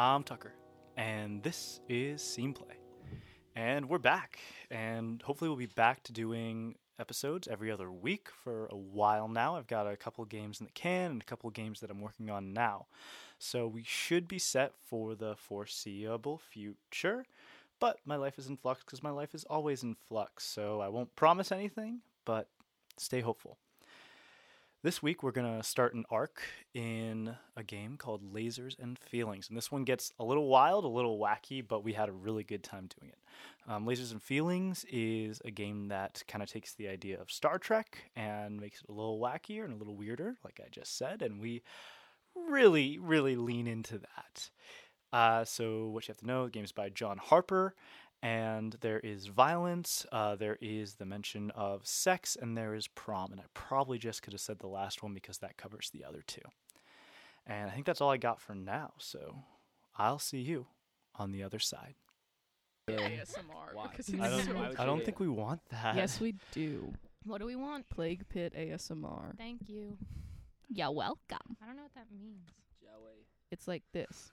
I'm Tucker, and this is Sceneplay. And we're back, and hopefully we'll be back to doing episodes every other week for a while now. I've got a couple of games in the can and a couple of games that I'm working on now. So we should be set for the foreseeable future, but my life is in flux because my life is always in flux, so I won't promise anything, but stay hopeful. This week, we're going to start an arc in a game called Lasers and Feelings. And this one gets a little wild, a little wacky, but we had a really good time doing it. Lasers and Feelings is a game that kind of takes the idea of Star Trek and makes it a little wackier and a little weirder, like I just said. And we really, really lean into that. So what you have to know, the game is by John Harper. And there is violence, there is the mention of sex, and there is prom. And I probably just could have said the last one because that covers the other two. And I think that's all I got for now. So I'll see you on the other side. ASMR. Because I don't think we want that. Yes, we do. What do we want? Plague Pit ASMR. Thank you. You're welcome. I don't know what that means. Jelly. It's like this.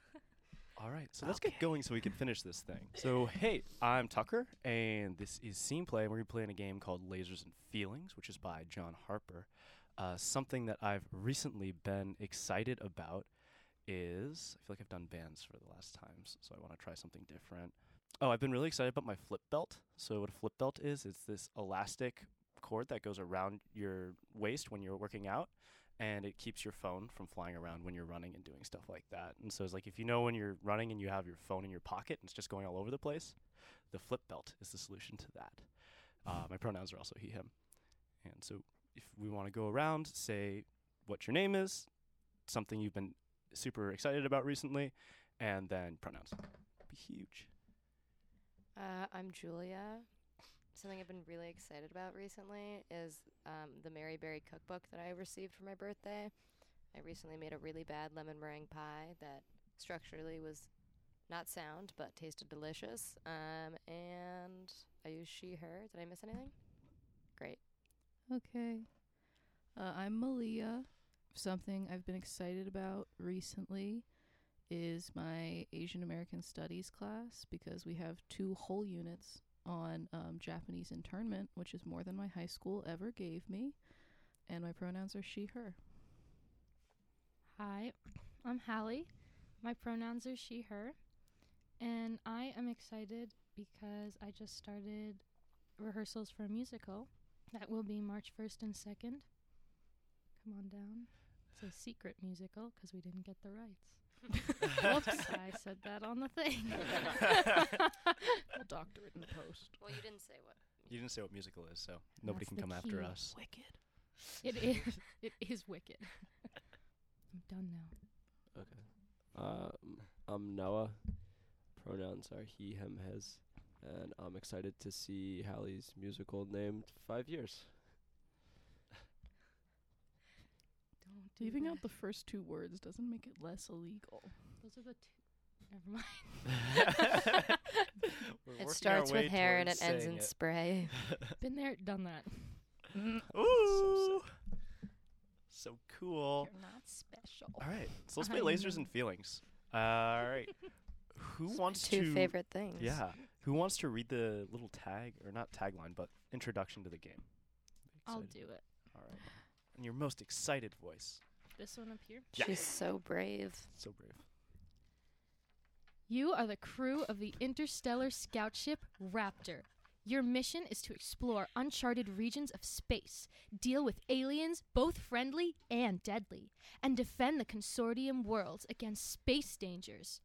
All right, so let's get going so we can finish this thing. So, hey, I'm Tucker, and this is Sceneplay, and we're going to be playing a game called Lasers and Feelings, which is by John Harper. Something that I've recently been excited about is, I feel like I've done bands for the last times, so I want to try something different. Oh, I've been really excited about my flip belt. So what a flip belt is, it's this elastic cord that goes around your waist when you're working out. And it keeps your phone from flying around when you're running and doing stuff like that. And so it's like if you know when you're running and you have your phone in your pocket and it's just going all over the place, the flip belt is the solution to that. My pronouns are also he, him. And so if we want to go around, say what your name is, something you've been super excited about recently, and then pronouns. Be huge. I'm Julia. Something I've been really excited about recently is the Mary Berry cookbook that I received for my birthday. I recently made a really bad lemon meringue pie that structurally was not sound, but tasted delicious. And I used she, her. Did I miss anything? Great. Okay. I'm Malia. Something I've been excited about recently is my Asian American Studies class because we have two whole units on Japanese internment, which is more than my high school ever gave me, and my pronouns are she, her. Hi, I'm Hallie. My pronouns are she, her, and I am excited because I just started rehearsals for a musical that will be March 1st and 2nd. Come on down. It's a secret musical because we didn't get the rights. Whoops, I said that on the thing. We'll doctor it in the post. Well, you didn't say what musical is, so nobody can come after us. Wicked. It is wicked. I'm done now. Okay. I'm Noah. Pronouns are he, him, his, and I'm excited to see Hallie's musical named 5 Years. Leaving out the first two words doesn't make it less illegal. Those are the two. Never mind. It starts with hair and it ends in spray. Been there, done that. Ooh. So cool. You're not special. All right. So let's play Lasers and Feelings. All right. Who wants to? Two favorite things. Yeah. Who wants to read the little tag, or not tagline, but introduction to the game? I'll do it. All right. In your most excited voice. This one up here? Yeah. She's so brave. So brave. You are the crew of the interstellar scout ship Raptor. Your mission is to explore uncharted regions of space, deal with aliens, both friendly and deadly, and defend the consortium worlds against space dangers.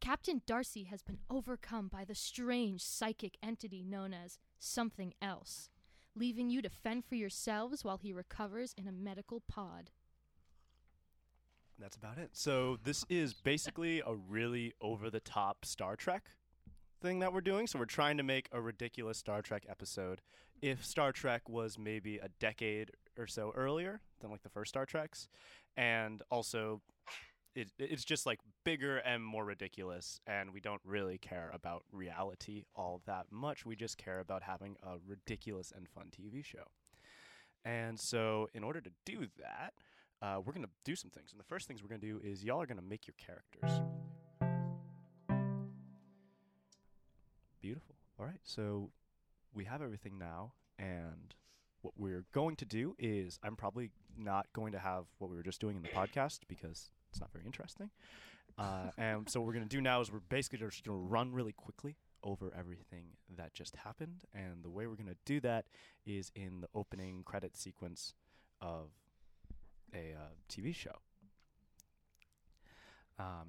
Captain Darcy has been overcome by the strange psychic entity known as something else, leaving you to fend for yourselves while he recovers in a medical pod. That's about it. So this is basically a really over-the-top Star Trek thing that we're doing. So we're trying to make a ridiculous Star Trek episode. If Star Trek was maybe a decade or so earlier than like the first Star Treks, and also it's just like bigger and more ridiculous, and we don't really care about reality all that much. We just care about having a ridiculous and fun TV show. And so in order to do that, we're going to do some things. And the first things we're going to do is y'all are going to make your characters. Beautiful. All right, so we have everything now, and what we're going to do is I'm probably not going to have what we were just doing in the podcast because it's not very interesting. And so what we're going to do now is we're basically just going to run really quickly over everything that just happened. And the way we're going to do that is in the opening credit sequence of a TV show.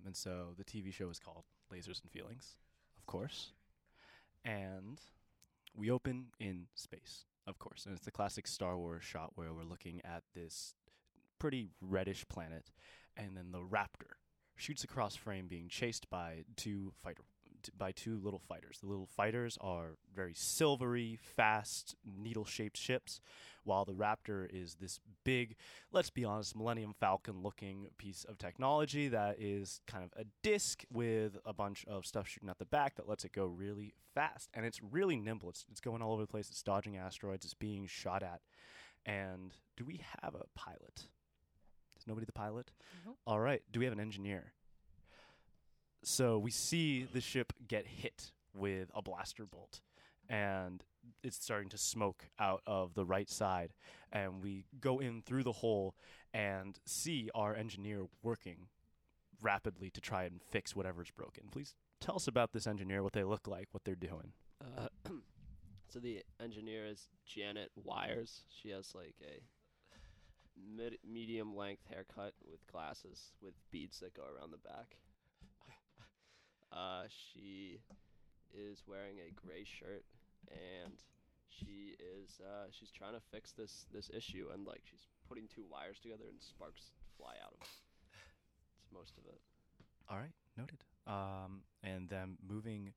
And so the TV show is called Lasers and Feelings, of course. And we open in space, of course. And it's the classic Star Wars shot where we're looking at this pretty reddish planet. And then the Raptor shoots across frame being chased by two little fighters. The little fighters are very silvery, fast, needle-shaped ships, while the Raptor is this big, let's be honest, Millennium Falcon-looking piece of technology that is kind of a disc with a bunch of stuff shooting out the back that lets it go really fast. And it's really nimble. It's going all over the place. It's dodging asteroids. It's being shot at. And do we have a pilot? Is nobody the pilot? Nope. All right. Do we have an engineer? So we see the ship get hit with a blaster bolt, and it's starting to smoke out of the right side. And we go in through the hole and see our engineer working rapidly to try and fix whatever's broken. Please tell us about this engineer, what they look like, what they're doing. So the engineer is Janet Wires. She has like a medium length haircut with glasses with beads that go around the back. She is wearing a gray shirt, and she is she's trying to fix this issue, and like she's putting two wires together, and sparks fly out of it. That's most of it. All right, noted. And then moving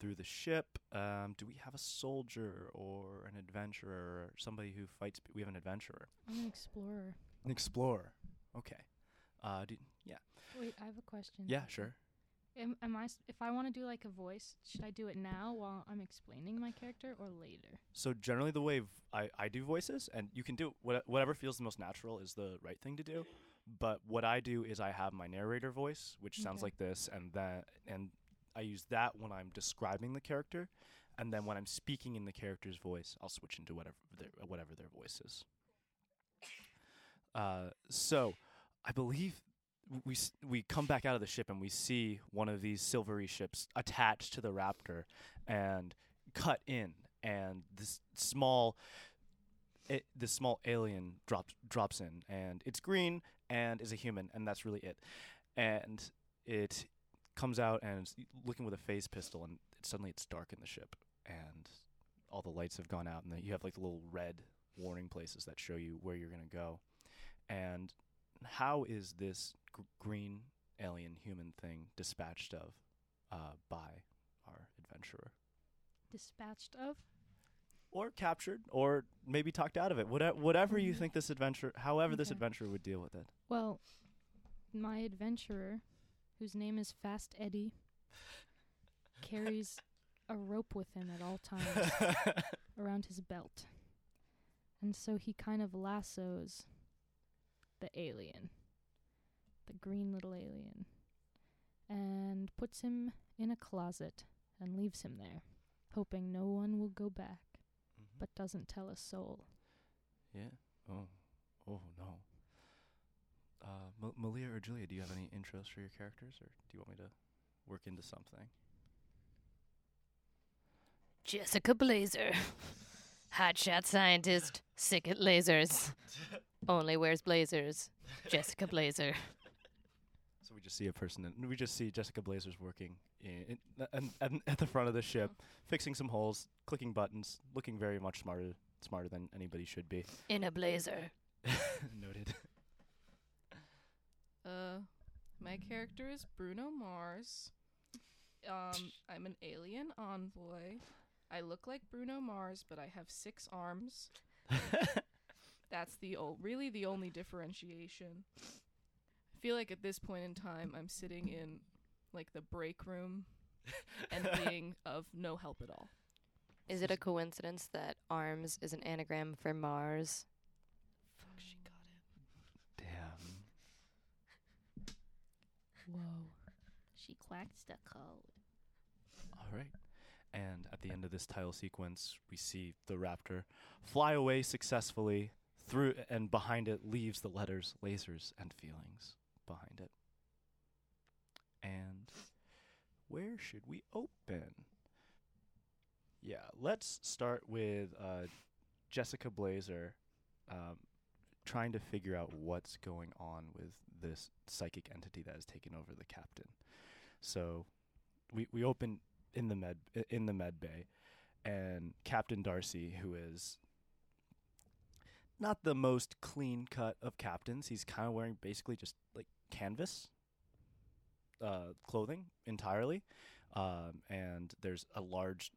through the ship, do we have a soldier or an adventurer, or somebody who fights? We have an adventurer. I'm an explorer. An explorer. Okay. Yeah. Wait, I have a question. Yeah, sure. If I want to do like a voice, should I do it now while I'm explaining my character or later? So generally the way I do voices, and you can do whatever feels the most natural is the right thing to do. But what I do is I have my narrator voice, which sounds like this, and I use that when I'm describing the character, and then when I'm speaking in the character's voice, I'll switch into whatever their voice is. So I believe we come back out of the ship, and we see one of these silvery ships attached to the Raptor and cut in, and this small alien drops in, and it's green and is a human, and that's really it. And it comes out and is looking with a phase pistol, and suddenly it's dark in the ship, and all the lights have gone out, and you have like the little red warning places that show you where you're going to go. And how is this green alien human thing dispatched of by our adventurer? Dispatched of? Or captured, or maybe talked out of it. Whatever you think this adventure, however this adventurer would deal with it. Well, my adventurer, whose name is Fast Eddie, carries a rope with him at all times around his belt. And so he kind of lassos the alien, the green little alien, and puts him in a closet and leaves him there, hoping no one will go back, but doesn't tell a soul. Yeah. Oh no. Malia or Julia, do you have any intros for your characters, or do you want me to work into something? Jessica Blazer, hotshot scientist, sick at lasers. Only wears blazers. Jessica Blazer. So we just see a person, and we just see Jessica Blazer's working in at the front of the ship, fixing some holes, clicking buttons, looking very much smarter than anybody should be. In a blazer. Noted. My character is Bruno Mars. I'm an alien envoy. I look like Bruno Mars, but I have 6 arms. That's the only differentiation. I feel like at this point in time, I'm sitting in like the break room and being of no help at all. Is it a coincidence that arms is an anagram for Mars? Fuck, she got it. Damn. Whoa. She cracked the code. All right. And at the end of this title sequence, we see the Raptor fly away successfully through, and behind it leaves the letters Lasers and Feelings behind it. And where should we open? Yeah, let's start with Jessica Blazer trying to figure out what's going on with this psychic entity that has taken over the captain. So we open in the med bay, and Captain Darcy, who is not the most clean cut of captains, he's kind of wearing basically just like canvas clothing entirely, and there's a large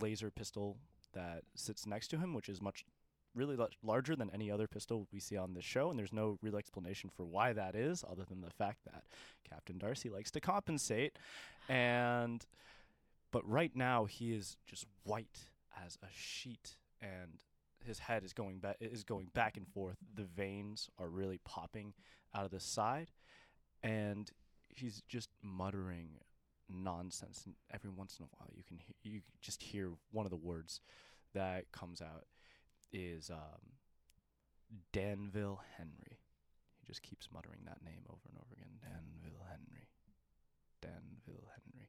laser pistol that sits next to him, which is really larger than any other pistol we see on this show, and there's no real explanation for why that is, other than the fact that Captain Darcy likes to compensate. But right now he is just white as a sheet, and his head is going back and forth. The veins are really popping out of the side, and he's just muttering nonsense, and every once in a while you just hear one of the words that comes out is Danville Henry. He just keeps muttering that name over and over again. Danville Henry.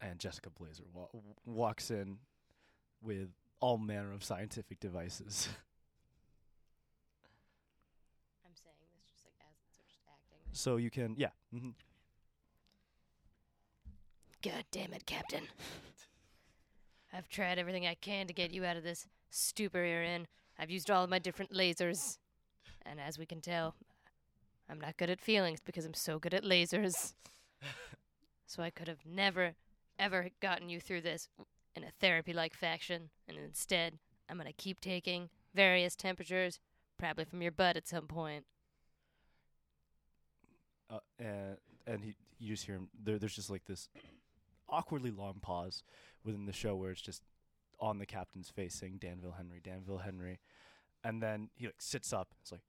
And Jessica Blazer walks in with all manner of scientific devices. I'm saying this just like as it's just acting. So you can, yeah. Mm-hmm. God damn it, Captain. I've tried everything I can to get you out of this stupor you're in. I've used all of my different lasers. And as we can tell, I'm not good at feelings because I'm so good at lasers. So I could have never, ever gotten you through this in a therapy-like fashion. And instead, I'm going to keep taking various temperatures, probably from your butt at some point. And you just hear him. There's just like this awkwardly long pause within the show where it's just on the captain's face saying Danville Henry, and then he like sits up. It's like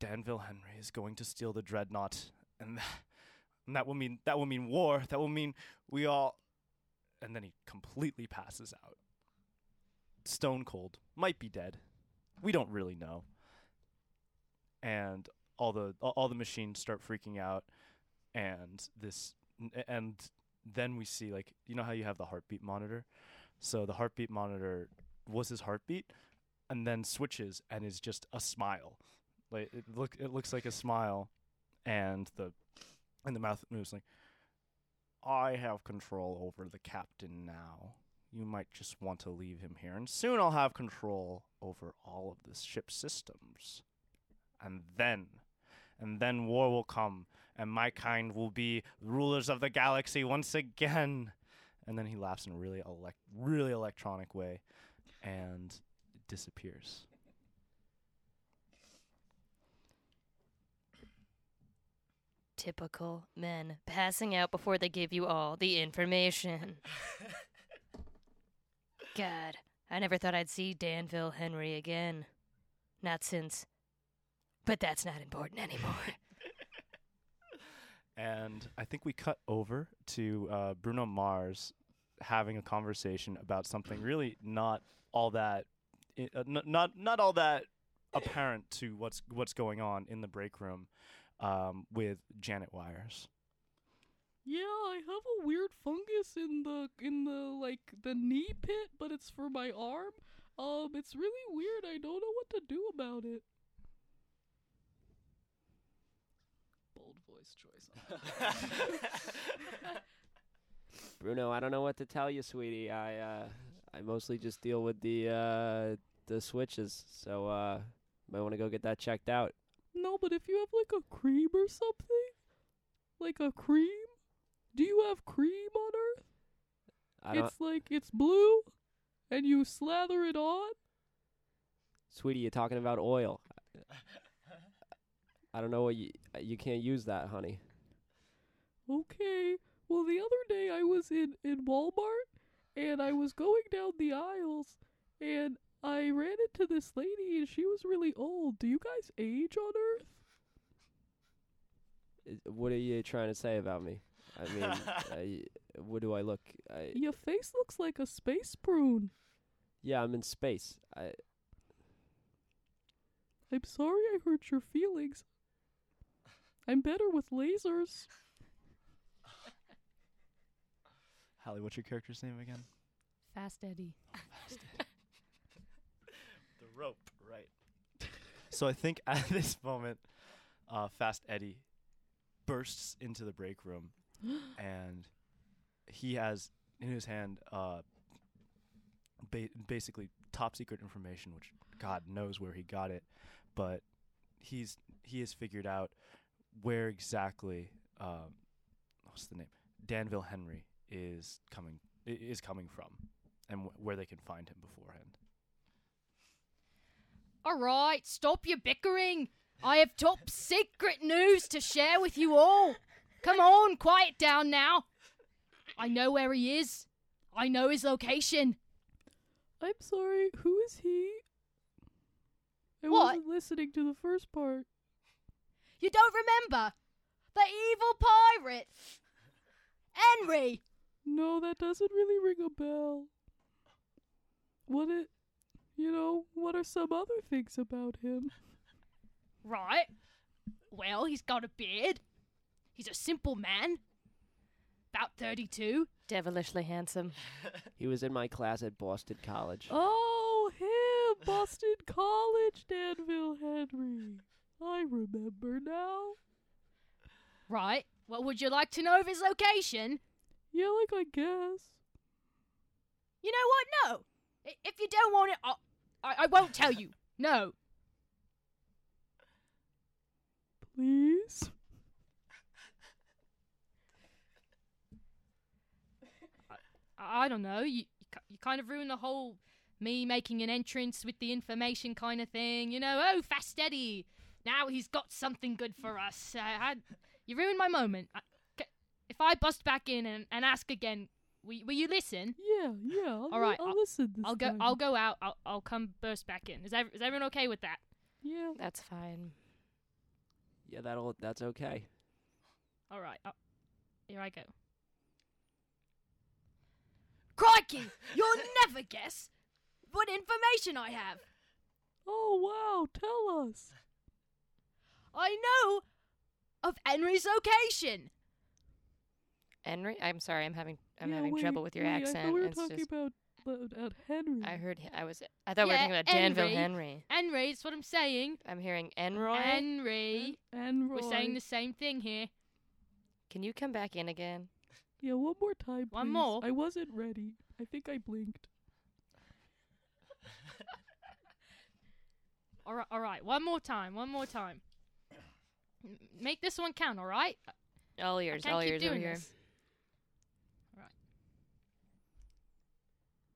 Danville Henry is going to steal the dreadnought, and that will mean war. That will mean we all. And then he completely passes out. Stone cold, might be dead. We don't really know. And all the machines start freaking out, and then we see, like, you know how you have the heartbeat monitor? So the heartbeat monitor was his heartbeat, and then switches and is just a smile. Like it looks like a smile, and the mouth moves like, I have control over the captain now. You might just want to leave him here, and soon I'll have control over all of the ship's systems. And then war will come, and my kind will be rulers of the galaxy once again. And then he laughs in a really electronic way and disappears. Typical men passing out before they give you all the information. God, I never thought I'd see Danville Henry again. Not since... But that's not important anymore. And I think we cut over to Bruno Mars having a conversation about something really not all that apparent to what's going on in the break room with Janet Wires. Yeah, I have a weird fungus in the like the knee pit, but it's for my arm. It's really weird. I don't know what to do about it. Old voice choice. Bruno, I don't know what to tell you, sweetie. I mostly just deal with the switches, so you might want to go get that checked out. No, but if you have like a cream or something, like a cream, do you have cream on Earth? It's blue, and you slather it on. Sweetie, you're talking about oil. I don't know what you can't use that, honey. Okay. Well, the other day I was in Walmart, and I was going down the aisles, and I ran into this lady, and she was really old. Do you guys age on Earth? What are you trying to say about me? I mean, what do I look? Your face looks like a space prune. Yeah, I'm in space. I'm sorry I hurt your feelings. I'm better with lasers. Hallie, what's your character's name again? Fast Eddie. Fast Eddie. The rope, right. So I think at this moment, Fast Eddie bursts into the break room, and he has in his hand basically top secret information, which God knows where he got it, but he has figured out where exactly what's the name, Danville Henry is coming from, and where they can find him beforehand. All right, stop your bickering. I have top secret news to share with you all. Come on, quiet down now. I know where he is. I know his location. I'm sorry, who is he? I wasn't listening to the first part. You don't remember? The evil pirate. Henry. No, that doesn't really ring a bell. What are some other things about him? Right. Well, he's got a beard. He's a simple man. About 32. Devilishly handsome. He was in my class at Boston College. Oh, him! Boston College, Danville Henry. I remember now. Right. Well, would you like to know of his location? Yeah, I guess. You know what? No. If you don't want it, I won't tell you. No. Please? I don't know. You kind of ruined the whole me making an entrance with the information kind of thing. Oh, Fast Eddie. Now he's got something good for us. You ruined my moment. If I bust back in and ask again, will you listen? Yeah. All right, I'll listen this time. I'll go out. I'll come burst back in. Is everyone okay with that? Yeah. That's fine. Yeah, that's okay. All right. Here I go. Crikey! You'll never guess what information I have. Oh, wow. Tell us. I know of Henry's location. Henry? I'm sorry. I'm having trouble with your accent. I thought we were talking about Henry. I thought we were talking about Danville Henry. Henry, that's what I'm saying. I'm hearing Enroy. Henry. Enroy. We're saying the same thing here. Can you come back in again? Yeah, one more time, please. One more? I wasn't ready. I think I blinked. All right. One more time. Make this one count, all right? All ears over here. All right.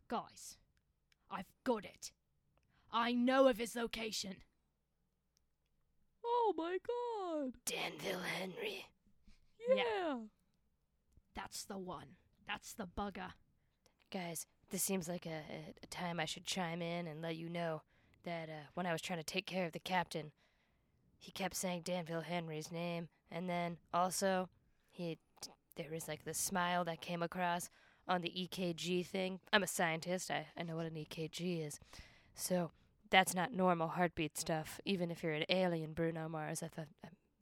Guys, I've got it. I know of his location. Oh, my God. Danville Henry. Yeah. That's the one. That's the bugger. Guys, this seems like a time I should chime in and let you know that when I was trying to take care of the captain, he kept saying Danville Henry's name, and then also there was like the smile that came across on the EKG thing. I'm a scientist. I know what an EKG is. So that's not normal heartbeat stuff, even if you're an alien, Bruno Mars. I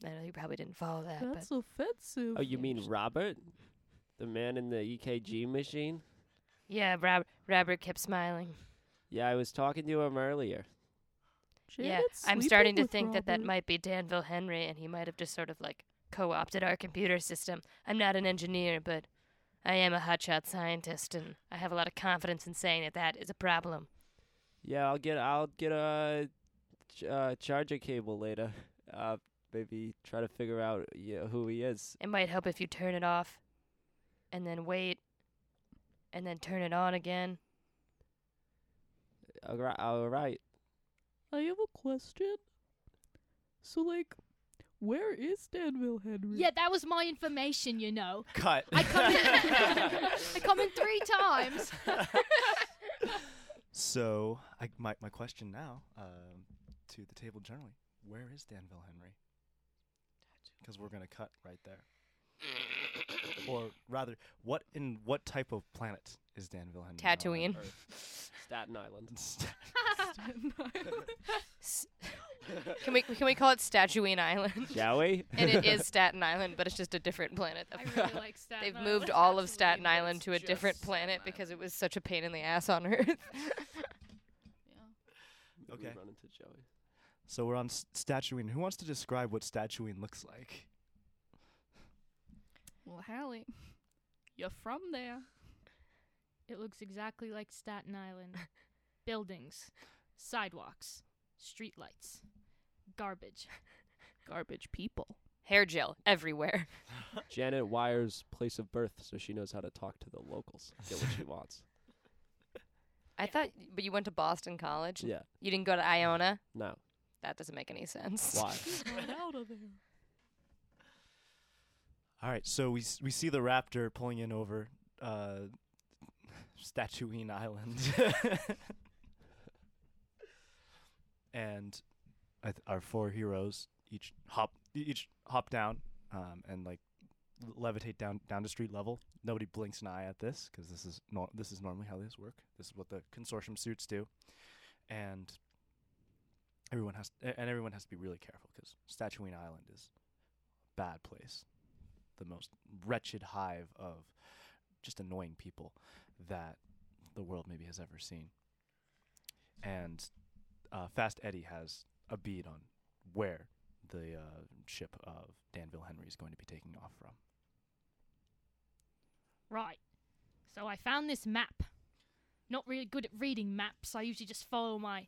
know you probably didn't follow that. That's offensive. Oh, you mean Robert? The man in the EKG machine? Yeah, Robert kept smiling. Yeah, I was talking to him earlier. Janet's I'm starting to think that might be Danville Henry, and he might have just sort of co-opted our computer system. I'm not an engineer, but I am a hotshot scientist, and I have a lot of confidence in saying that is a problem. Yeah, I'll get a charger cable later. Maybe try to figure out who he is. It might help if you turn it off. And then wait, and then turn it on again. All right. I have a question. So, where is Danville Henry? Yeah, that was my information, Cut. I come in 3 times. So, my question now to the table generally, where is Danville Henry? Because we're going to cut right there. Or rather, what type of planet is Danville Henry? Tatooine. Staten Island. Staten Island. Can we call it Statuine Island? Shall we? And it is Staten Island, but it's just a different planet. I really like Staten Island. They've moved all of Staten Island to a different planet because it was such a pain in the ass on Earth. Yeah. Okay. We run into Joey. So we're on Statuine. Who wants to describe what Statuine looks like? Well, Hallie, you're from there. It looks exactly like Staten Island. Buildings, sidewalks, streetlights, garbage, garbage people, hair gel everywhere. Janet Wires' place of birth, so she knows how to talk to the locals, get what she wants. But you went to Boston College? Yeah. You didn't go to Iona? No. That doesn't make any sense. Why? Get out of there. All right, so we see the Raptor pulling in over Statuine Island. And our four heroes each hop down and like levitate down to street level. Nobody blinks an eye at this because this is normally how these work. This is what the consortium suits do, and everyone has to be really careful because Statuine Island is a bad place, the most wretched hive of just annoying people that the world maybe has ever seen. And Fast Eddie has a bead on where the ship of Danville Henry is going to be taking off from. Right. So I found this map. Not really good at reading maps. I usually just follow my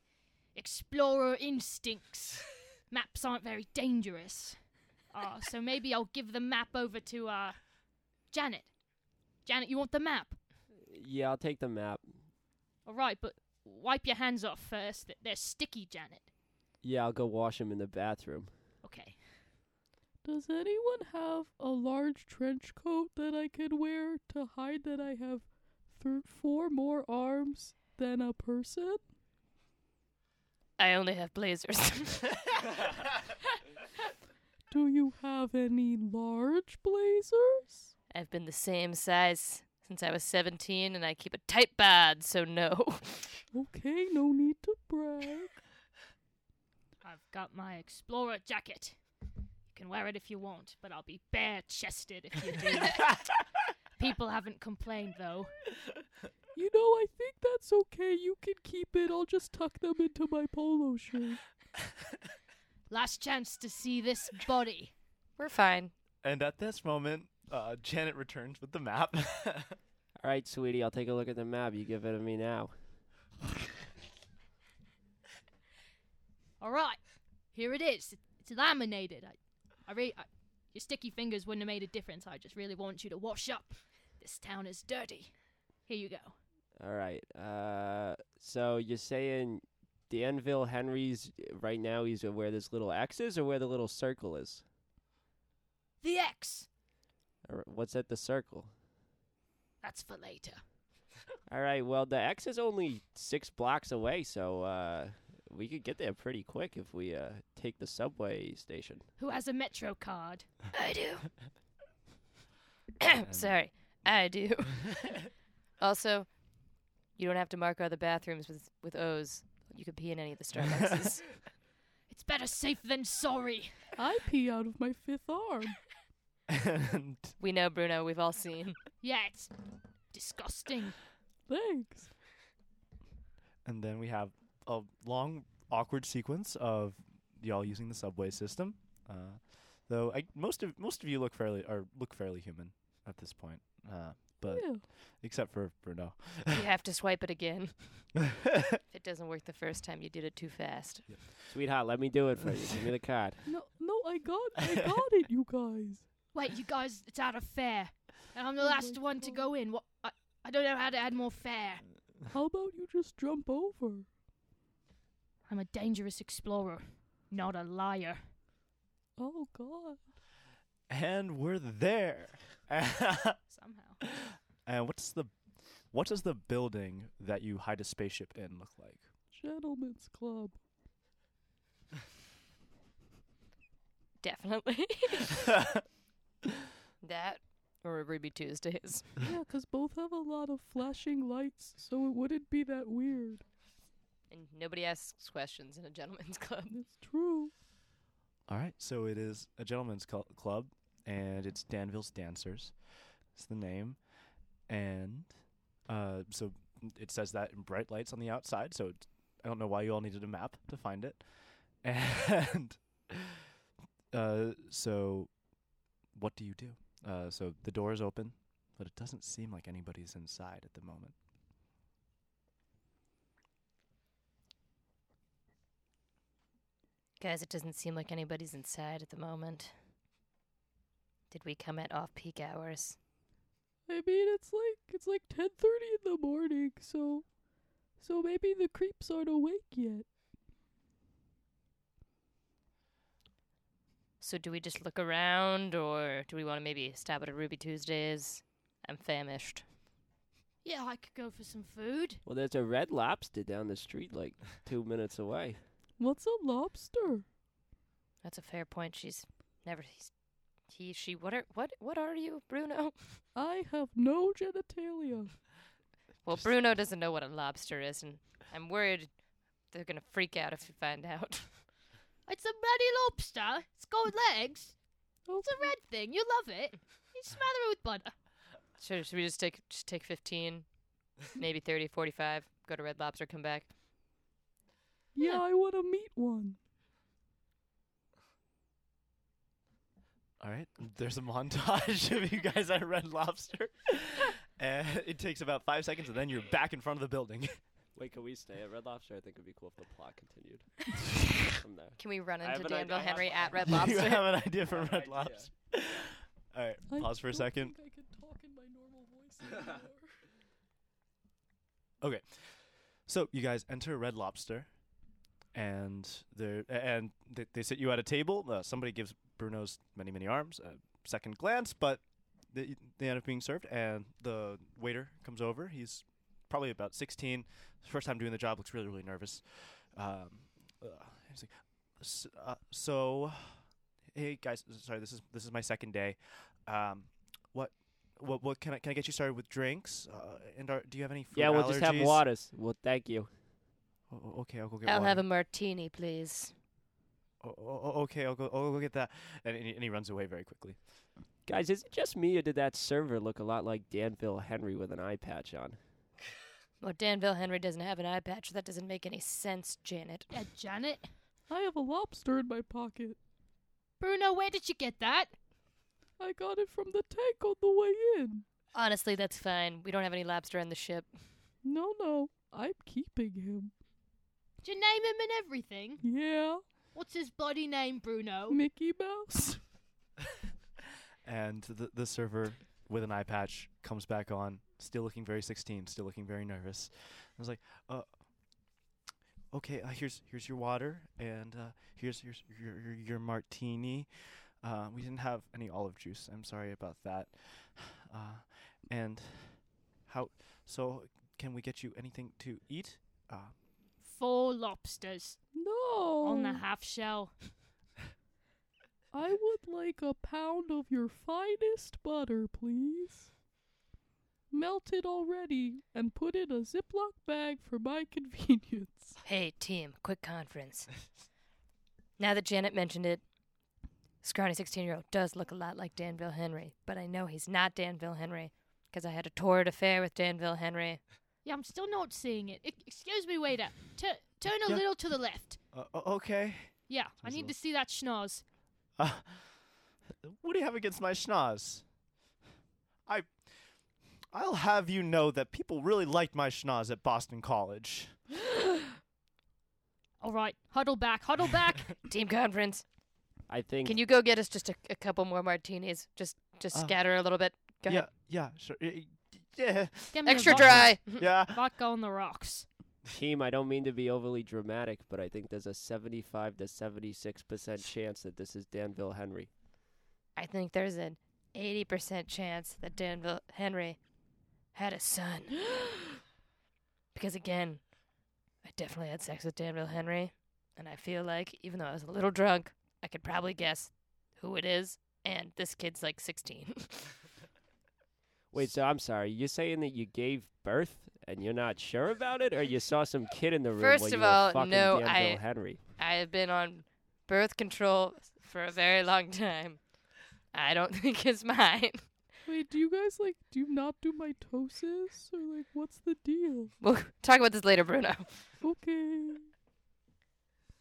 explorer instincts. Maps aren't very dangerous. So maybe I'll give the map over to Janet. Janet, you want the map? Yeah, I'll take the map. All right, but wipe your hands off first. They're sticky, Janet. Yeah, I'll go wash them in the bathroom. Okay. Does anyone have a large trench coat that I can wear to hide that I have four more arms than a person? I only have blazers. Do you have any large blazers? I've been the same size since I was 17, and I keep a tight bod, so no. Okay, no need to brag. I've got my explorer jacket. You can wear it if you want, but I'll be bare-chested if you do. People haven't complained, though. You know, I think that's okay. You can keep it. I'll just tuck them into my polo shirt. Last chance to see this body. We're fine. And at this moment, Janet returns with the map. All right, sweetie, I'll take a look at the map. You give it to me now. All right, here it is. It's laminated. Your sticky fingers wouldn't have made a difference. I just really want you to wash up. This town is dirty. Here you go. All right. So you're saying Danville Henry's right now, he's where this little X is or where the little circle is? The X. What's at the circle? That's for later. All right, well, the X is only 6 blocks away, so we could get there pretty quick if we take the subway station. Who has a Metro card? I do. Sorry, I do. Also, you don't have to mark other bathrooms with O's. You could pee in any of the Starbucks. It's better safe than sorry. I pee out of my 5th arm. And we know, Bruno. We've all seen. Yeah, it's disgusting. Thanks. And then we have a long, awkward sequence of y'all using the subway system. Though most of you look fairly human at this point. But yeah. Except for Bruno. You have to swipe it again. If it doesn't work the first time, you did it too fast. Yeah. Sweetheart, let me do it for you. Give me the card. No, I got it, you guys. Wait, you guys, it's out of fare. And I'm the last one to go in. What? I don't know how to add more fare. How about you just jump over? I'm a dangerous explorer, not a liar. Oh, God. And we're there. Somehow. And what does the building that you hide a spaceship in look like? Gentlemen's Club. Definitely. That or Ruby Tuesdays. Yeah, because both have a lot of flashing lights, so it wouldn't be that weird. And nobody asks questions in a gentleman's club. That's true. All right, so it is a gentleman's club, and it's Danville's Dancers. It's the name. And so it says that in bright lights on the outside, so I don't know why you all needed a map to find it. And so what do you do? So the door is open, but it doesn't seem like anybody's inside at the moment. Guys, it doesn't seem like anybody's inside at the moment. Did we come at off-peak hours? I mean, it's like 10:30 in the morning, so maybe the creeps aren't awake yet. So do we just look around, or do we want to maybe stop at a Ruby Tuesdays? I'm famished. Yeah, I could go for some food. Well, there's a Red Lobster down the street, like 2 minutes away. What's a lobster? That's a fair point. She's never. She. What are you, Bruno? I have no genitalia. Well, just Bruno doesn't know what a lobster is, and I'm worried they're gonna freak out if you find out. It's a bloody lobster. It's got legs. Okay. It's a red thing. You love it. You smother it with butter. Should we just take 15, maybe 30, 45, go to Red Lobster, come back? Yeah, I want to meet one. All right. There's a montage of you guys at Red Lobster. And it takes about 5 seconds, and then you're back in front of the building. Wait, can we stay at Red Lobster? I think it would be cool if the plot continued. From there. Can we run into Danville Henry at Red Lobster? You have an idea for Red Lobster. All right, pause for a second. I can talk in my normal voice anymore. Okay, so you guys enter Red Lobster, and they sit you at a table. Somebody gives Bruno's many, many arms a second glance, but they end up being served, and the waiter comes over. He's probably about 16. First time doing the job, looks really, really nervous. So, hey guys, sorry, this is my second day. What can I get you started with drinks? And do you have any food allergies? Yeah, we'll just have waters. Well, thank you. Okay, I'll go get. I'll water. Have a martini, please. Okay, I'll go get that. And he runs away very quickly. Guys, is it just me or did that server look a lot like Danville Henry with an eye patch on? Well, Danville Henry doesn't have an eye patch. So that doesn't make any sense, Janet. Yeah, Janet? I have a lobster in my pocket. Bruno, where did you get that? I got it from the tank on the way in. Honestly, that's fine. We don't have any lobster on the ship. No. I'm keeping him. Did you name him and everything? Yeah. What's his bloody name, Bruno? Mickey Mouse. And the server with an eye patch comes back on. Still looking very 16, still looking very nervous. I was like, okay, here's your water, and here's your martini. We didn't have any olive juice. I'm sorry about that. And so can we get you anything to eat? 4 lobsters. No. On the half shell. I would like a pound of your finest butter, please. Melted already and put in a Ziploc bag for my convenience. Hey, team, quick conference. Now that Janet mentioned it, scrawny 16-year-old does look a lot like Danville Henry, but I know he's not Danville Henry because I had a torrid affair with Danville Henry. Yeah, I'm still not seeing it. Excuse me, waiter. Turn a little to the left. Okay. Yeah, I need to see that schnoz. What do you have against my schnoz? I'll have you know that people really liked my schnoz at Boston College. All right, huddle back. Team conference. I think. Can you go get us just a couple more martinis? Just scatter a little bit. Go ahead. Yeah, sure. Yeah. Extra dry. Yeah. Vodka on the rocks. Team, I don't mean to be overly dramatic, but I think there's a 75 to 76% chance that this is Danville Henry. I think there's an 80% chance that Danville Henry had a son. Because again, I definitely had sex with Danville Henry, and I feel like, even though I was a little drunk, I could probably guess who it is and this kid's like 16. Wait, so I'm sorry. You're saying that you gave birth and you're not sure about it, or you saw some kid in the room? First of all, no, I have been on birth control for a very long time. I don't think it's mine. Wait, do you guys like? Do you not do mitosis, or like, what's the deal? We'll talk about this later, Bruno. Okay.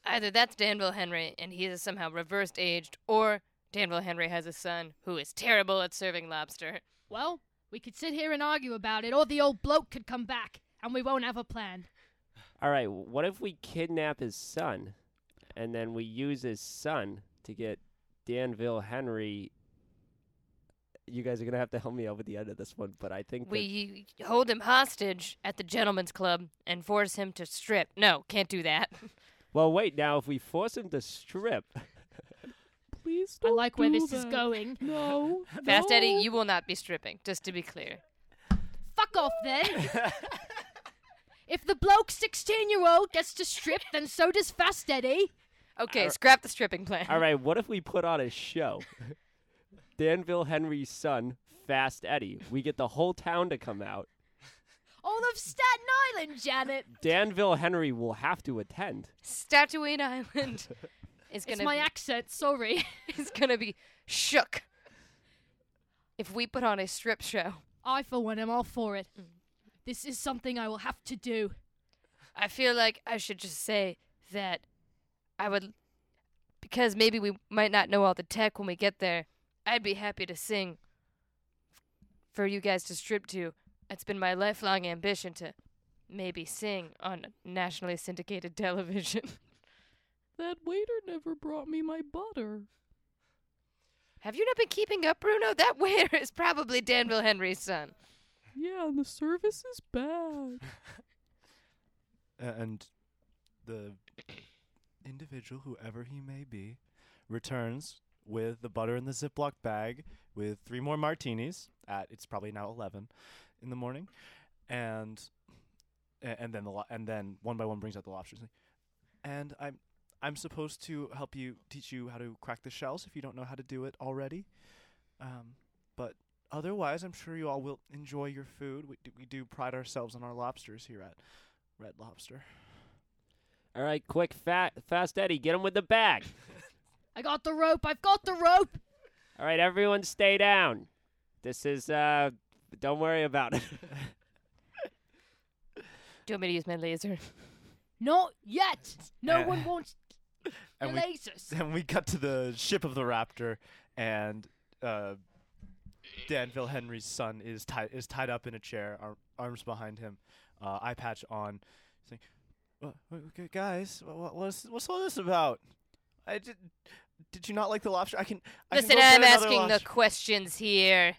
Either that's Danville Henry, and he is somehow reversed aged, or Danville Henry has a son who is terrible at serving lobster. Well, we could sit here and argue about it, or the old bloke could come back, and we won't have a plan. All right, what if we kidnap his son, and then we use his son to get Danville Henry? You guys are going to have to help me out with the end of this one, but I think we hold him hostage at the gentleman's club and force him to strip. No, can't do that. Well, wait, now, if we force him to strip... Please don't do that. I like where this is going. No. Fast Eddie, you will not be stripping, just to be clear. Fuck off, then. If the bloke 16-year-old gets to strip, then so does Fast Eddie. Okay, scrap the stripping plan. All right, what if we put on a show... Danville Henry's son, Fast Eddie. We get the whole town to come out. All of Staten Island, Janet. Danville Henry will have to attend. Statuine Island is going to It's going to be shook. If we put on a strip show. I, for one, am all for it. This is something I will have to do. I feel like I should just say that I would, because maybe we might not know all the tech when we get there. I'd be happy to sing for you guys to strip to. It's been my lifelong ambition to maybe sing on nationally syndicated television. That waiter never brought me my butter. Have you not been keeping up, Bruno? That waiter is probably Danville Henry's son. Yeah, and the service is bad. And the individual, whoever he may be, returns... with the butter in the Ziploc bag, with 3 more martinis at, it's probably now 11 in the morning, and then one by one brings out the lobsters. And I'm supposed to help you, teach you how to crack the shells if you don't know how to do it already. But otherwise, I'm sure you all will enjoy your food. We do pride ourselves on our lobsters here at Red Lobster. All right, quick, Fast Eddie, get him with the bag. I got the rope. I've got the rope. All right, everyone stay down. This is, don't worry about it. Do you want me to use my laser? Not yet. No one wants lasers. And we cut to the ship of the Raptor, and Danville Henry's son is tied up in a chair, arms behind him, eye patch on, saying, guys, what's all this about? Did you not like the lobster? Listen, I'm asking the questions here.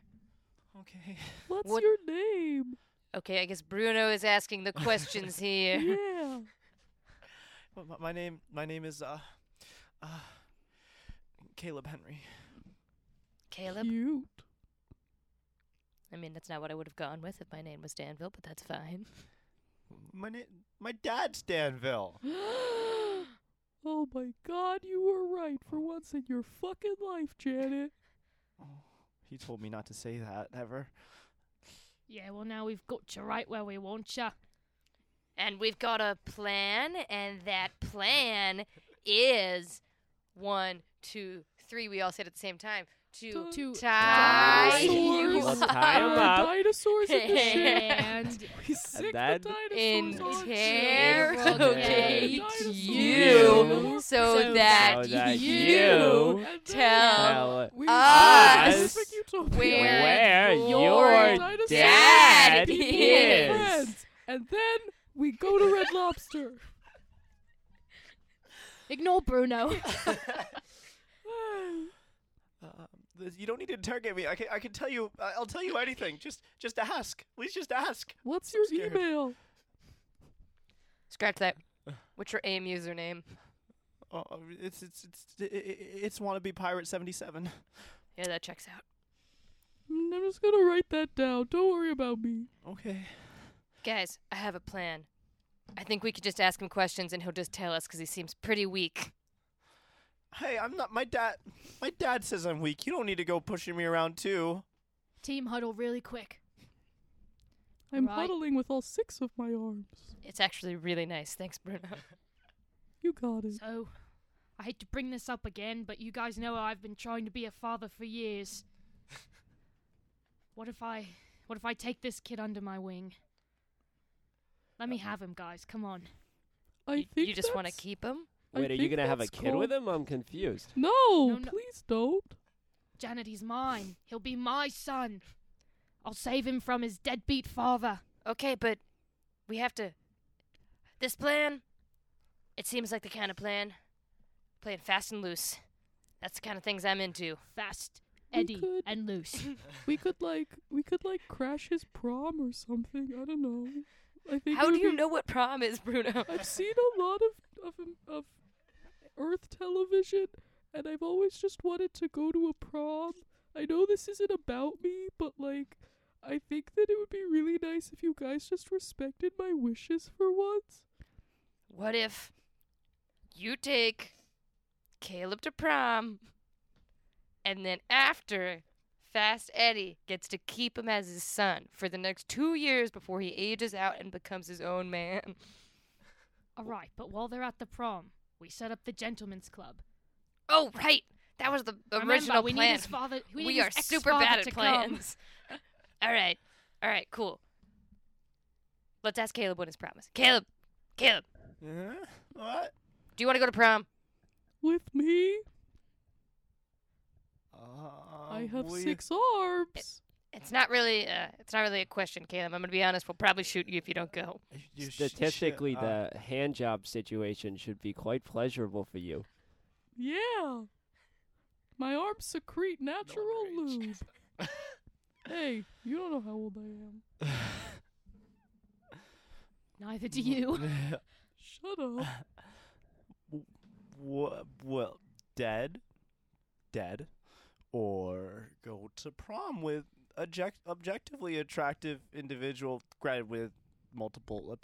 Okay. What's your name? Okay, I guess Bruno is asking the questions here. Yeah. Well, my name is Caleb Henry. Caleb? Cute. I mean, that's not what I would have gone with if my name was Danville, but that's fine. My dad's Danville. Oh my God, you were right for once in your fucking life, Janet. Oh, he told me not to say that, ever. Yeah, well now we've got you right where we want you. And we've got a plan, and that plan is 1, 2, 3. We all said at the same time. To tie you up. Dinosaurs in the ship. We sick the dinosaurs. Interrogate you so that you tell us where your dad is. And then we go to Red Lobster. Ignore Bruno. You don't need to interrogate me. I can tell you. I'll tell you anything. Just ask. Please, just ask. What's your email? Scratch that. What's your AIM username? Oh, it's WannabePirate77. Yeah, that checks out. I'm just gonna write that down. Don't worry about me. Okay. Guys, I have a plan. I think we could just ask him questions and he'll just tell us because he seems pretty weak. Hey, I'm not my dad. My dad says I'm weak. You don't need to go pushing me around too. Team huddle really quick. I'm huddling with all six of my arms. It's actually really nice. Thanks, Bruno. You got it. So, I hate to bring this up again, but you guys know I've been trying to be a father for years. What if I take this kid under my wing? Let me have him, guys. Come on. I think you just want to keep him? Wait, are you going to have a kid with him? I'm confused. No, please don't. Janet, he's mine. He'll be my son. I'll save him from his deadbeat father. Okay, but we have to... This plan, it seems like the kind of plan. Playing fast and loose. That's the kind of things I'm into. Fast, Eddie, and loose. We could crash his prom or something. I don't know. How do you know what prom is, Bruno? I've seen a lot of Earth television, and I've always just wanted to go to a prom. I know this isn't about me, but, I think that it would be really nice if you guys just respected my wishes for once. What if you take Caleb to prom, and then after... Fast Eddie gets to keep him as his son for the next 2 years before he ages out and becomes his own man. All right, but while they're at the prom, we set up the Gentlemen's Club. Oh, right. That was the original plan. Need his father, we are super bad at plans. All right, cool. Let's ask Caleb what his prom is. Caleb. What? Do you want to go to prom? With me? I have six arms. It's not really a question, Caleb. I'm going to be honest. We'll probably shoot you if you don't go. Statistically, the hand job situation should be quite pleasurable for you. Yeah. My arms secrete natural lube. Hey, you don't know how old I am. Neither do you. Shut up. Well, dead? Or go to prom with objectively attractive individual, granted with multiple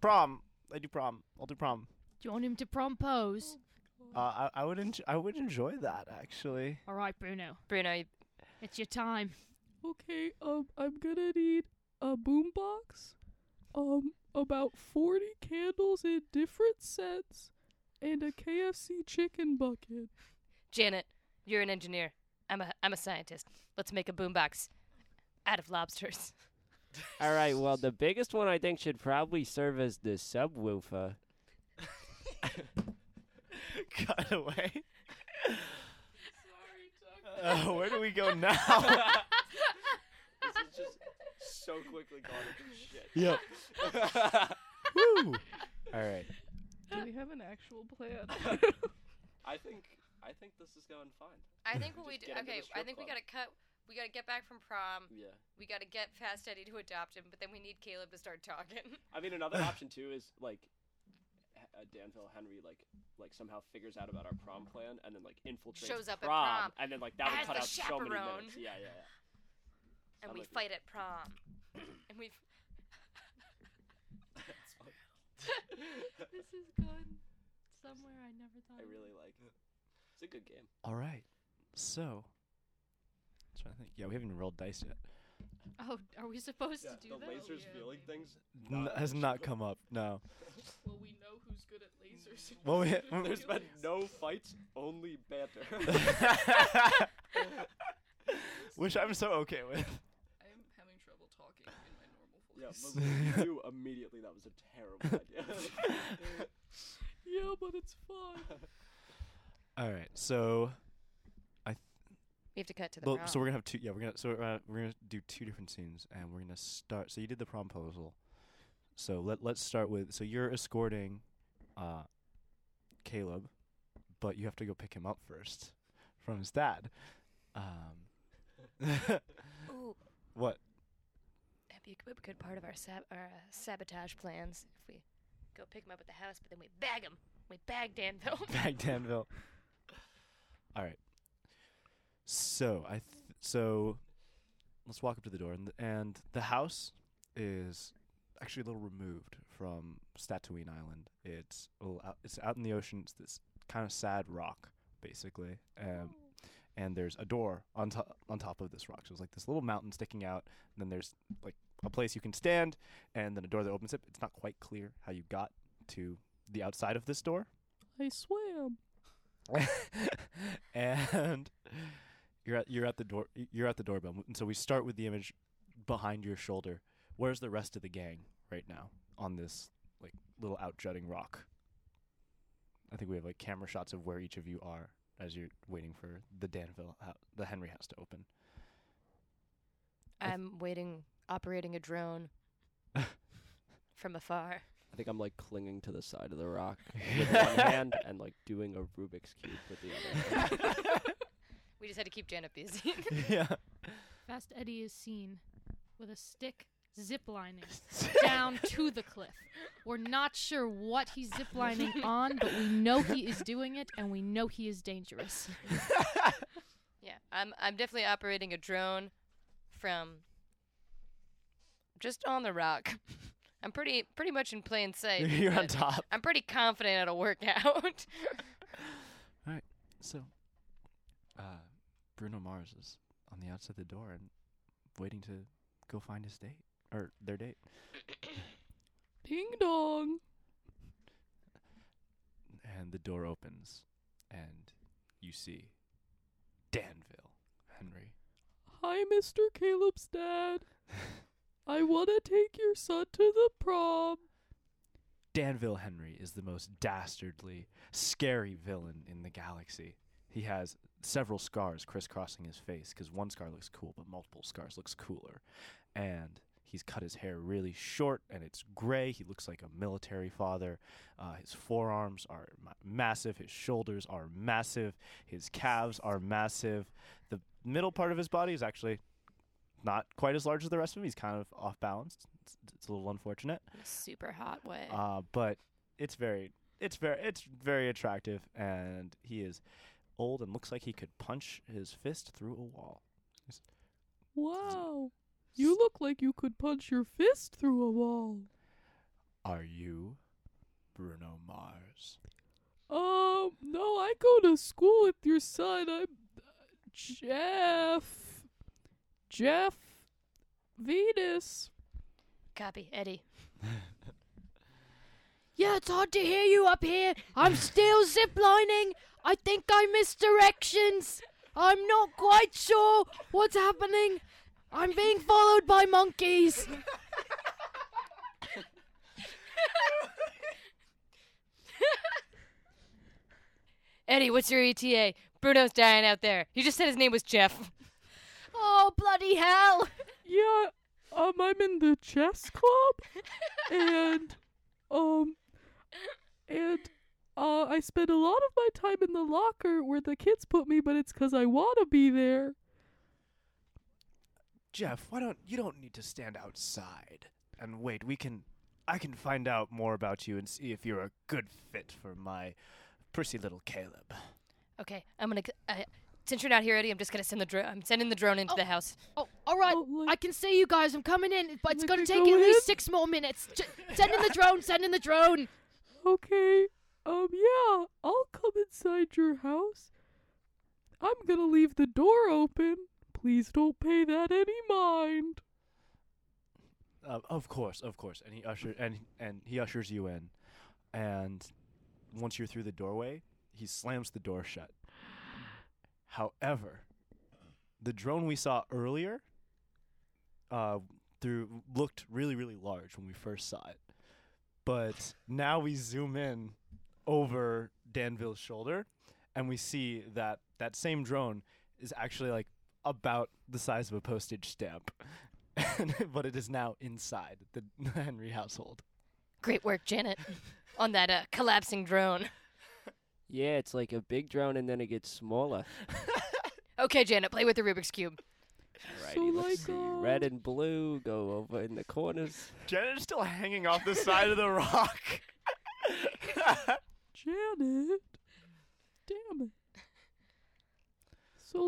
prom. I'll do prom. Do you want him to propose? I would enjoy that, actually. All right, Bruno, it's your time. Okay, I'm gonna need a boombox, about 40 candles in different sets, and a KFC chicken bucket. Janet. You're an engineer. I'm a scientist. Let's make a boombox out of lobsters. All right. Well, the biggest one I think should probably serve as the subwoofer. Cut away. Sorry, Chuck. Where do we go now? This is just so quickly gone into shit. Yep. Woo. All right. Do we have an actual plan? I think this is going fine. I think what we do. Okay, I think we gotta cut. We gotta get back from prom. Yeah. We gotta get Fast Eddie to adopt him, but then we need Caleb to start talking. I mean, another option too is Danville Henry somehow figures out about our prom plan and then infiltrates. Shows up at prom and then that would cut out so many minutes. Yeah. And we fight at prom. And we've. This is going somewhere I never thought. I really like it. It's a good game. All right. So, I'm trying to think. Yeah, we haven't rolled dice yet. Oh, are we supposed to do that? The lasers feeling things has not come up, no. Well, we know who's good at lasers. Well, there's been no fights, only banter. Which I'm so okay with. I am having trouble talking in my normal voice. Yeah, but you immediately, that was a terrible idea. Yeah, but it's fun. All right, so we have to cut to the prom. So we're gonna have two. Yeah, we're gonna do two different scenes, and we're gonna start. So you did the proposal. So let's start with. So you're escorting, Caleb, but you have to go pick him up first from his dad. Ooh. What? That'd be a good part of our sabotage plans if we go pick him up at the house, but then we bag him. We bag Danville. Bag Danville. All right. So so let's walk up to the door, and the house is actually a little removed from Statuine Island. It's out in the ocean. It's this kind of sad rock, basically. And there's a door on top of this rock. So it's like this little mountain sticking out. And then there's like a place you can stand, and then a door that opens up. It's not quite clear how you got to the outside of this door. I swam. And you're at the doorbell. And so we start with the image behind your shoulder. Where's the rest of the gang right now on this like little outjutting rock? I think we have like camera shots of where each of you are as you're waiting for the the Henry house to open. I'm waiting, operating a drone from afar. I think I'm like clinging to the side of the rock with one hand and like doing a Rubik's Cube with the other hand. We just had to keep Janet busy. Yeah. Fast Eddie is seen with a stick ziplining down to the cliff. We're not sure what he's ziplining on, but we know he is doing it, and we know he is dangerous. Yeah, I'm definitely operating a drone from just on the rock. I'm pretty much in plain sight. You're on top. I'm pretty confident it'll work out. All right. So Bruno Mars is on the outside of the door and waiting to go find his date. Or their date. Ding dong. And the door opens. And you see Danville Henry. Hi, Mr. Caleb's dad. I want to take your son to the prom. Danville Henry is the most dastardly, scary villain in the galaxy. He has several scars crisscrossing his face because one scar looks cool, but multiple scars looks cooler. And he's cut his hair really short, and it's gray. He looks like a military father. His forearms are massive. His shoulders are massive. His calves are massive. The middle part of his body is actually not quite as large as the rest of him. He's kind of off balance. It's a little unfortunate. Super hot way. But it's very attractive, and he is old and looks like he could punch his fist through a wall. Wow. You look like you could punch your fist through a wall. Are you Bruno Mars? No, I go to school with your son. I'm Jeff. Jeff Venus. Copy, Eddie. Yeah, it's hard to hear you up here. I'm still ziplining. I think I missed directions. I'm not quite sure what's happening. I'm being followed by monkeys. Eddie, what's your ETA? Bruno's dying out there. You just said his name was Jeff. Oh, bloody hell. Yeah, I'm in the chess club, and I spend a lot of my time in the locker where the kids put me, but it's because I want to be there. Jeff, you don't need to stand outside and wait. I can find out more about you and see if you're a good fit for my prissy little Caleb. Okay, I'm going to... Since you're not here, Eddie, I'm just going to send the drone. I'm sending the drone into the house. Oh, all right. I can see you guys. I'm coming in, but it's going to take at least 6 more minutes. Send in the drone. Okay. Yeah, I'll come inside your house. I'm going to leave the door open. Please don't pay that any mind. Of course. And he ushers you in. And once you're through the doorway, he slams the door shut. However, the drone we saw earlier looked really, really large when we first saw it. But now we zoom in over Danville's shoulder, and we see that that same drone is actually like about the size of a postage stamp. But it is now inside the Henry household. Great work, Janet, on that collapsing drone. Yeah, it's like a big drone and then it gets smaller. Okay, Janet, play with the Rubik's Cube. Alrighty, let's see. Red and blue go over in the corners. Janet's still hanging off the side of the rock. Janet. Damn it. So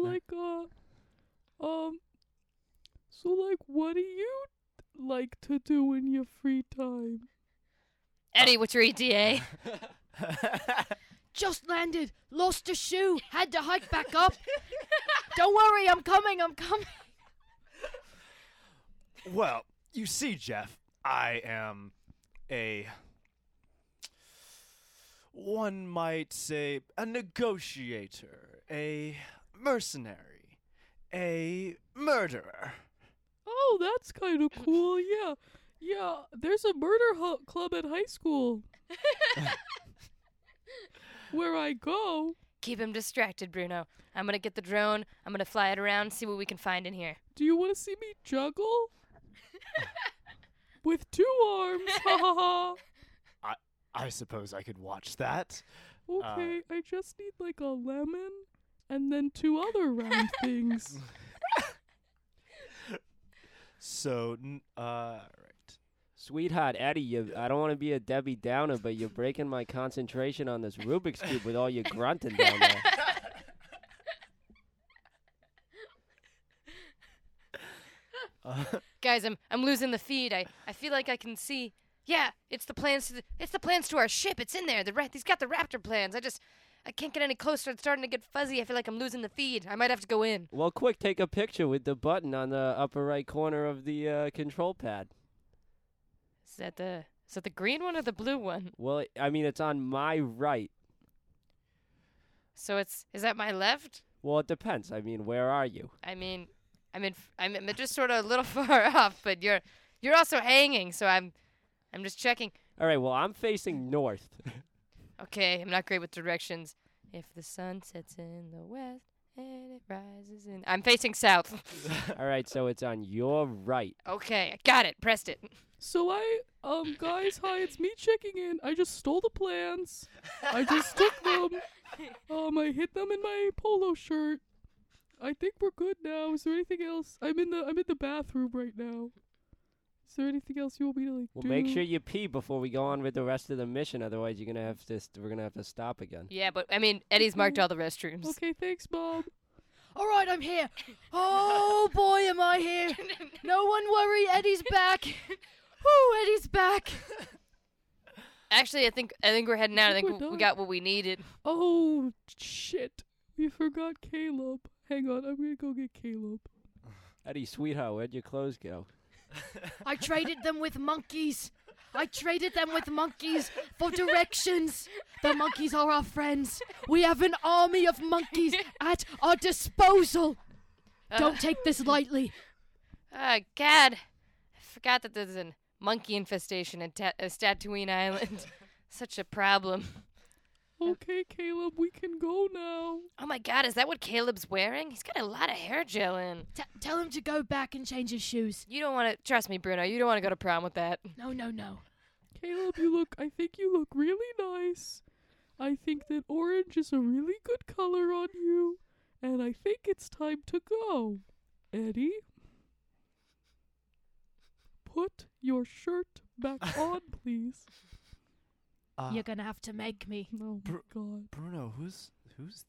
what do you like to do in your free time? Eddie, what's your ETA? Just landed. Lost a shoe. Had to hike back up. Don't worry, I'm coming. Well, you see, Jeff, I am a... one might say a negotiator, a mercenary, a murderer. Oh, that's kind of cool, yeah. Yeah, there's a murder club at high school. Where I go. Keep him distracted, Bruno. I'm going to get the drone. I'm going to fly it around, see what we can find in here. Do you want to see me juggle? With two arms, ha ha ha. I suppose I could watch that. Okay, I just need like a lemon and then two other round things. So, right. Sweetheart, Eddie, I don't want to be a Debbie Downer, but you're breaking my concentration on this Rubik's Cube with all your grunting down there. Guys, I'm losing the feed. I feel like I can see... Yeah, it's the plans to our ship. It's in there. He's got the Raptor plans. I can't get any closer. It's starting to get fuzzy. I feel like I'm losing the feed. I might have to go in. Well, quick, take a picture with the button on the upper right corner of the control pad. Is that the green one or the blue one? Well, it's on my right. So is that my left? Well, it depends. Where are you? I'm just sort of a little far off, but you're also hanging, so I'm just checking. All right, well, I'm facing north. Okay, I'm not great with directions. If the sun sets in the west and it rises in... I'm facing south. All right, so it's on your right. Okay, I got it. Pressed it. So guys, hi, it's me checking in. I just stole the plans. I just took them. I hid them in my polo shirt. I think we're good now. Is there anything else? I'm in the bathroom right now. Is there anything else you want me to do? Well, make sure you pee before we go on with the rest of the mission. Otherwise, we're going to have to stop again. Yeah, but, Eddie's marked all the restrooms. Okay, thanks, Bob. All right, I'm here. Oh, boy, am I here. No one worry, Eddie's back. Woo, Eddie's back. Actually, I think we're heading out. I think we got what we needed. Oh, shit. We forgot Caleb. Hang on, I'm going to go get Caleb. Eddie, sweetheart, where'd your clothes go? I traded them with monkeys. For directions. The monkeys are our friends. We have an army of monkeys at our disposal. Don't take this lightly. God. I forgot that there's a monkey infestation at Statuine Island. Such a problem. Okay, Caleb, we can go now. Oh, my God, is that what Caleb's wearing? He's got a lot of hair gel in. Tell him to go back and change his shoes. You don't want to... Trust me, Bruno, you don't want to go to prom with that. No. Caleb, I think you look really nice. I think that orange is a really good color on you. And I think it's time to go. Eddie, put your shirt back on, please. You're gonna have to make me. Oh my God, Bruno, who's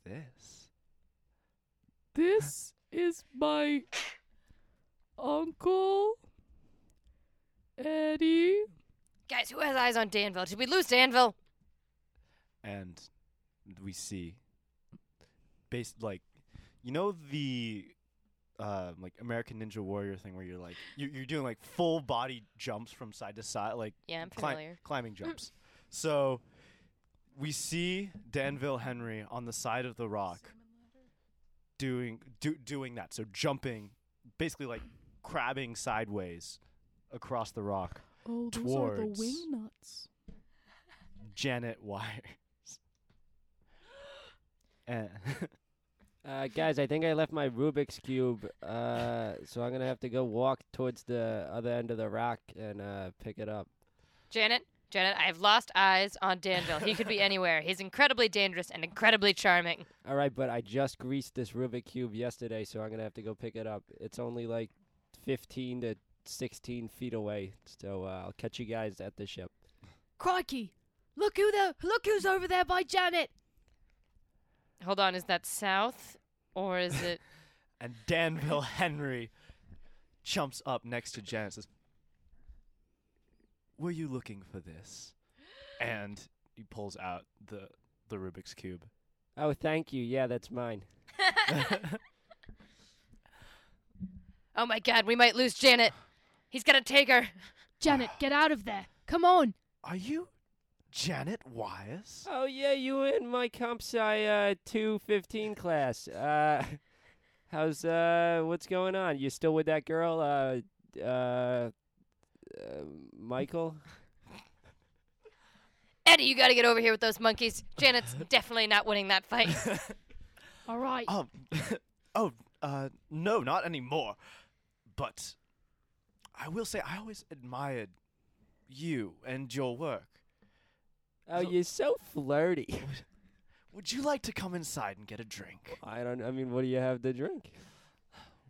this? This is my uncle Eddie. Guys, who has eyes on Danville? Did we lose Danville? And we see, based the American Ninja Warrior thing where you're you're doing full body jumps from side to side, yeah, I'm familiar. Climbing jumps. So, we see Danville Henry on the side of the rock doing that. So, jumping, basically crabbing sideways across the rock towards... Oh, those are the wing nuts. Janet Wires. Guys, I think I left my Rubik's Cube, so I'm going to have to go walk towards the other end of the rock and pick it up. Janet, I have lost eyes on Danville. He could be anywhere. He's incredibly dangerous and incredibly charming. All right, but I just greased this Rubik's Cube yesterday, so I'm going to have to go pick it up. It's only 15 to 16 feet away, so I'll catch you guys at the ship. Crikey! Look who's over there by Janet! Hold on, is that south, or is it... And Danville Henry jumps up next to Janet and says, "Were you looking for this?" And he pulls out the the Rubik's Cube. Oh, thank you. Yeah, that's mine. Oh, my God. We might lose Janet. He's going to take her. Janet, get out of there. Come on. Are you Janet Wires? Oh, yeah. You were in my Comp Sci 215 class. How's, what's going on? You still with that girl, Michael? Eddie, you got to get over here with those monkeys. Janet's definitely not winning that fight. All right. No, not anymore. But I will say I always admired you and your work. Oh, so you're so flirty. Would you like to come inside and get a drink? I mean, what do you have to drink?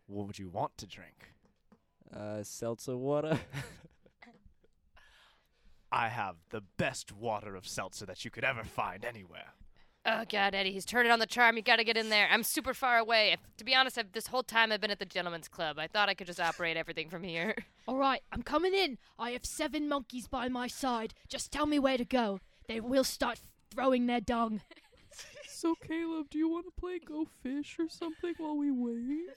What would you want to drink? Seltzer water. I have the best water of seltzer that you could ever find anywhere. Oh, God, Eddie, he's turning on the charm. You got to get in there. I'm super far away. To be honest, this whole time I've been at the Gentleman's Club. I thought I could just operate everything from here. All right, I'm coming in. I have 7 monkeys by my side. Just tell me where to go. They will start throwing their dung. So, Caleb, do you want to play Go Fish or something while we wait?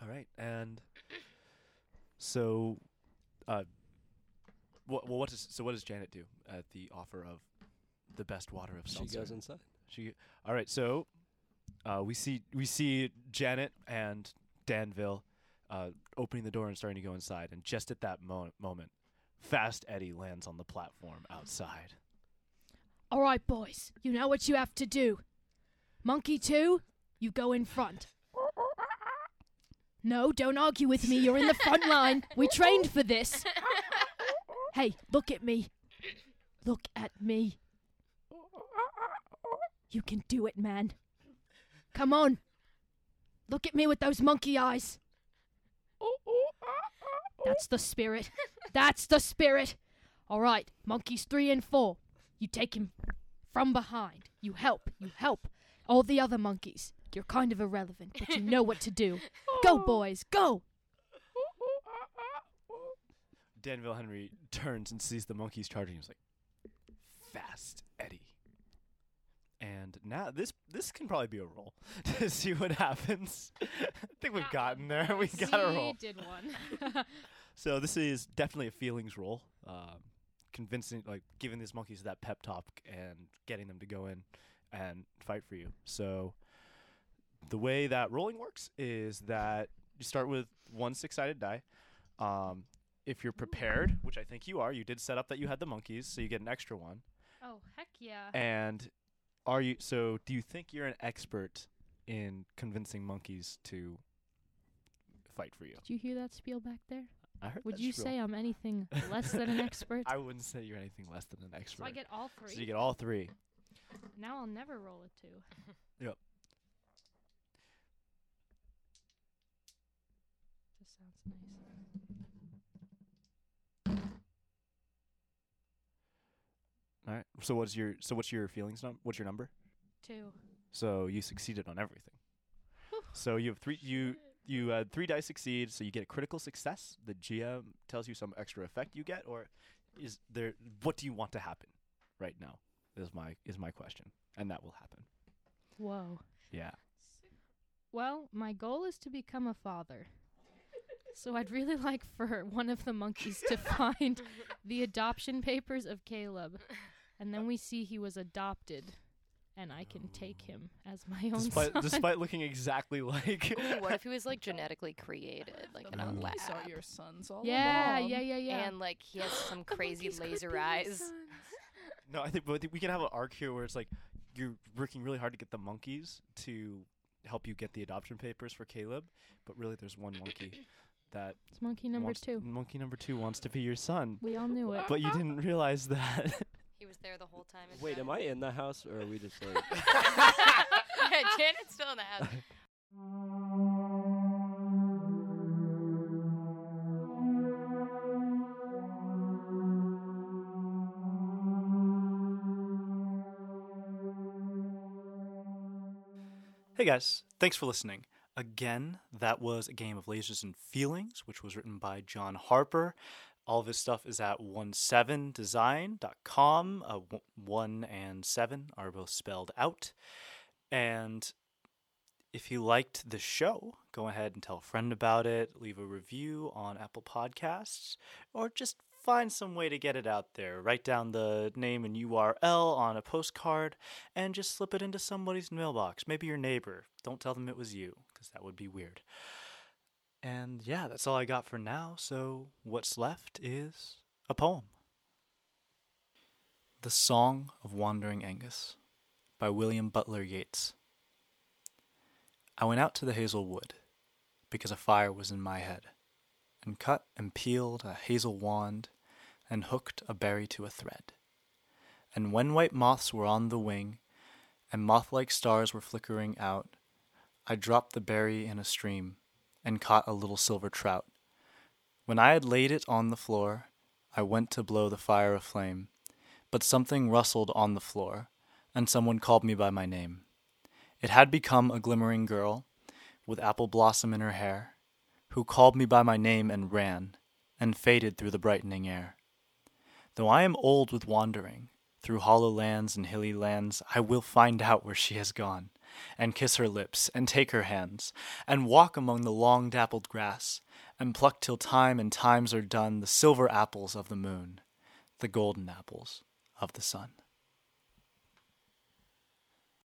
All right, and so... So what does Janet do at the offer of the best water of seltzer? She goes inside. All right. So we see Janet and Danville opening the door and starting to go inside. And just at that moment, Fast Eddie lands on the platform outside. All right, boys. You know what you have to do. Monkey 2, you go in front. No, don't argue with me. You're in the front line. We trained for this. Hey, look at me. Look at me. You can do it, man. Come on. Look at me with those monkey eyes. That's the spirit. That's the spirit. All right, monkeys 3 and 4. You take him from behind. You help. You help. All the other monkeys. You're kind of irrelevant, but you know what to do. Go, boys. Go. Danville Henry turns and sees the monkeys charging. He's like, Fast Eddie. And now this can probably be a roll to see what happens. I think we've gotten there. We got a roll. We did one. So this is definitely a feelings roll. Convincing, like giving these monkeys that pep talk and getting them to go in and fight for you. So the way that rolling works is that you start with 1 6-sided die. If you're prepared, which I think you are, you did set up that you had the monkeys, so you get an extra one. Oh, heck yeah. And are you? So do you think you're an expert in convincing monkeys to fight for you? Did you hear that spiel back there? I heard Would that you spiel. Say I'm anything less than an expert? I wouldn't say you're anything less than an expert. So I get all 3. So you get all 3. Now I'll never roll a 2. Yep. This sounds nice. All right. So what's your feelings number? What's your number? 2. So you succeeded on everything. So you have 3. You 3 dice succeed. So you get a critical success. The GM tells you some extra effect you get, or is there? What do you want to happen right now? Is my question, and that will happen. Whoa. Yeah. Well, my goal is to become a father. So I'd really like for one of the monkeys to find the adoption papers of Caleb. And then we see he was adopted, and I can take him as my own son. Despite looking exactly like... Ooh, what if he was, like, genetically created? Like, the monkeys are your sons all along. Yeah. And, like, he has some crazy laser eyes. No, I think we can have an arc here where it's, like, you're working really hard to get the monkeys to help you get the adoption papers for Caleb. But really, there's one monkey... It's monkey number 2. Monkey number 2 wants to be your son. We all knew it. But you didn't realize that. He was there the whole time. Wait, am I in the house or are we just like... Janet's still in the house. Hey guys, thanks for listening. Again, that was a game of Lasers and Feelings, which was written by John Harper. All of his stuff is at 17design.com. 1 and 7 are both spelled out. And if you liked the show, go ahead and tell a friend about it. Leave a review on Apple Podcasts, or just find some way to get it out there. Write down the name and URL on a postcard and just slip it into somebody's mailbox. Maybe your neighbor. Don't tell them it was you, because that would be weird. And yeah, that's all I got for now. So what's left is a poem. The Song of Wandering Angus by William Butler Yeats. I went out to the hazel wood because a fire was in my head, and cut and peeled a hazel wand and hooked a berry to a thread. And when white moths were on the wing and moth-like stars were flickering out, I dropped the berry in a stream and caught a little silver trout. When I had laid it on the floor, I went to blow the fire aflame, but something rustled on the floor, and someone called me by my name. It had become a glimmering girl, with apple blossom in her hair, who called me by my name and ran, and faded through the brightening air. Though I am old with wandering, through hollow lands and hilly lands, I will find out where she has gone, and kiss her lips, and take her hands, and walk among the long dappled grass, and pluck till time and times are done the silver apples of the moon, the golden apples of the sun.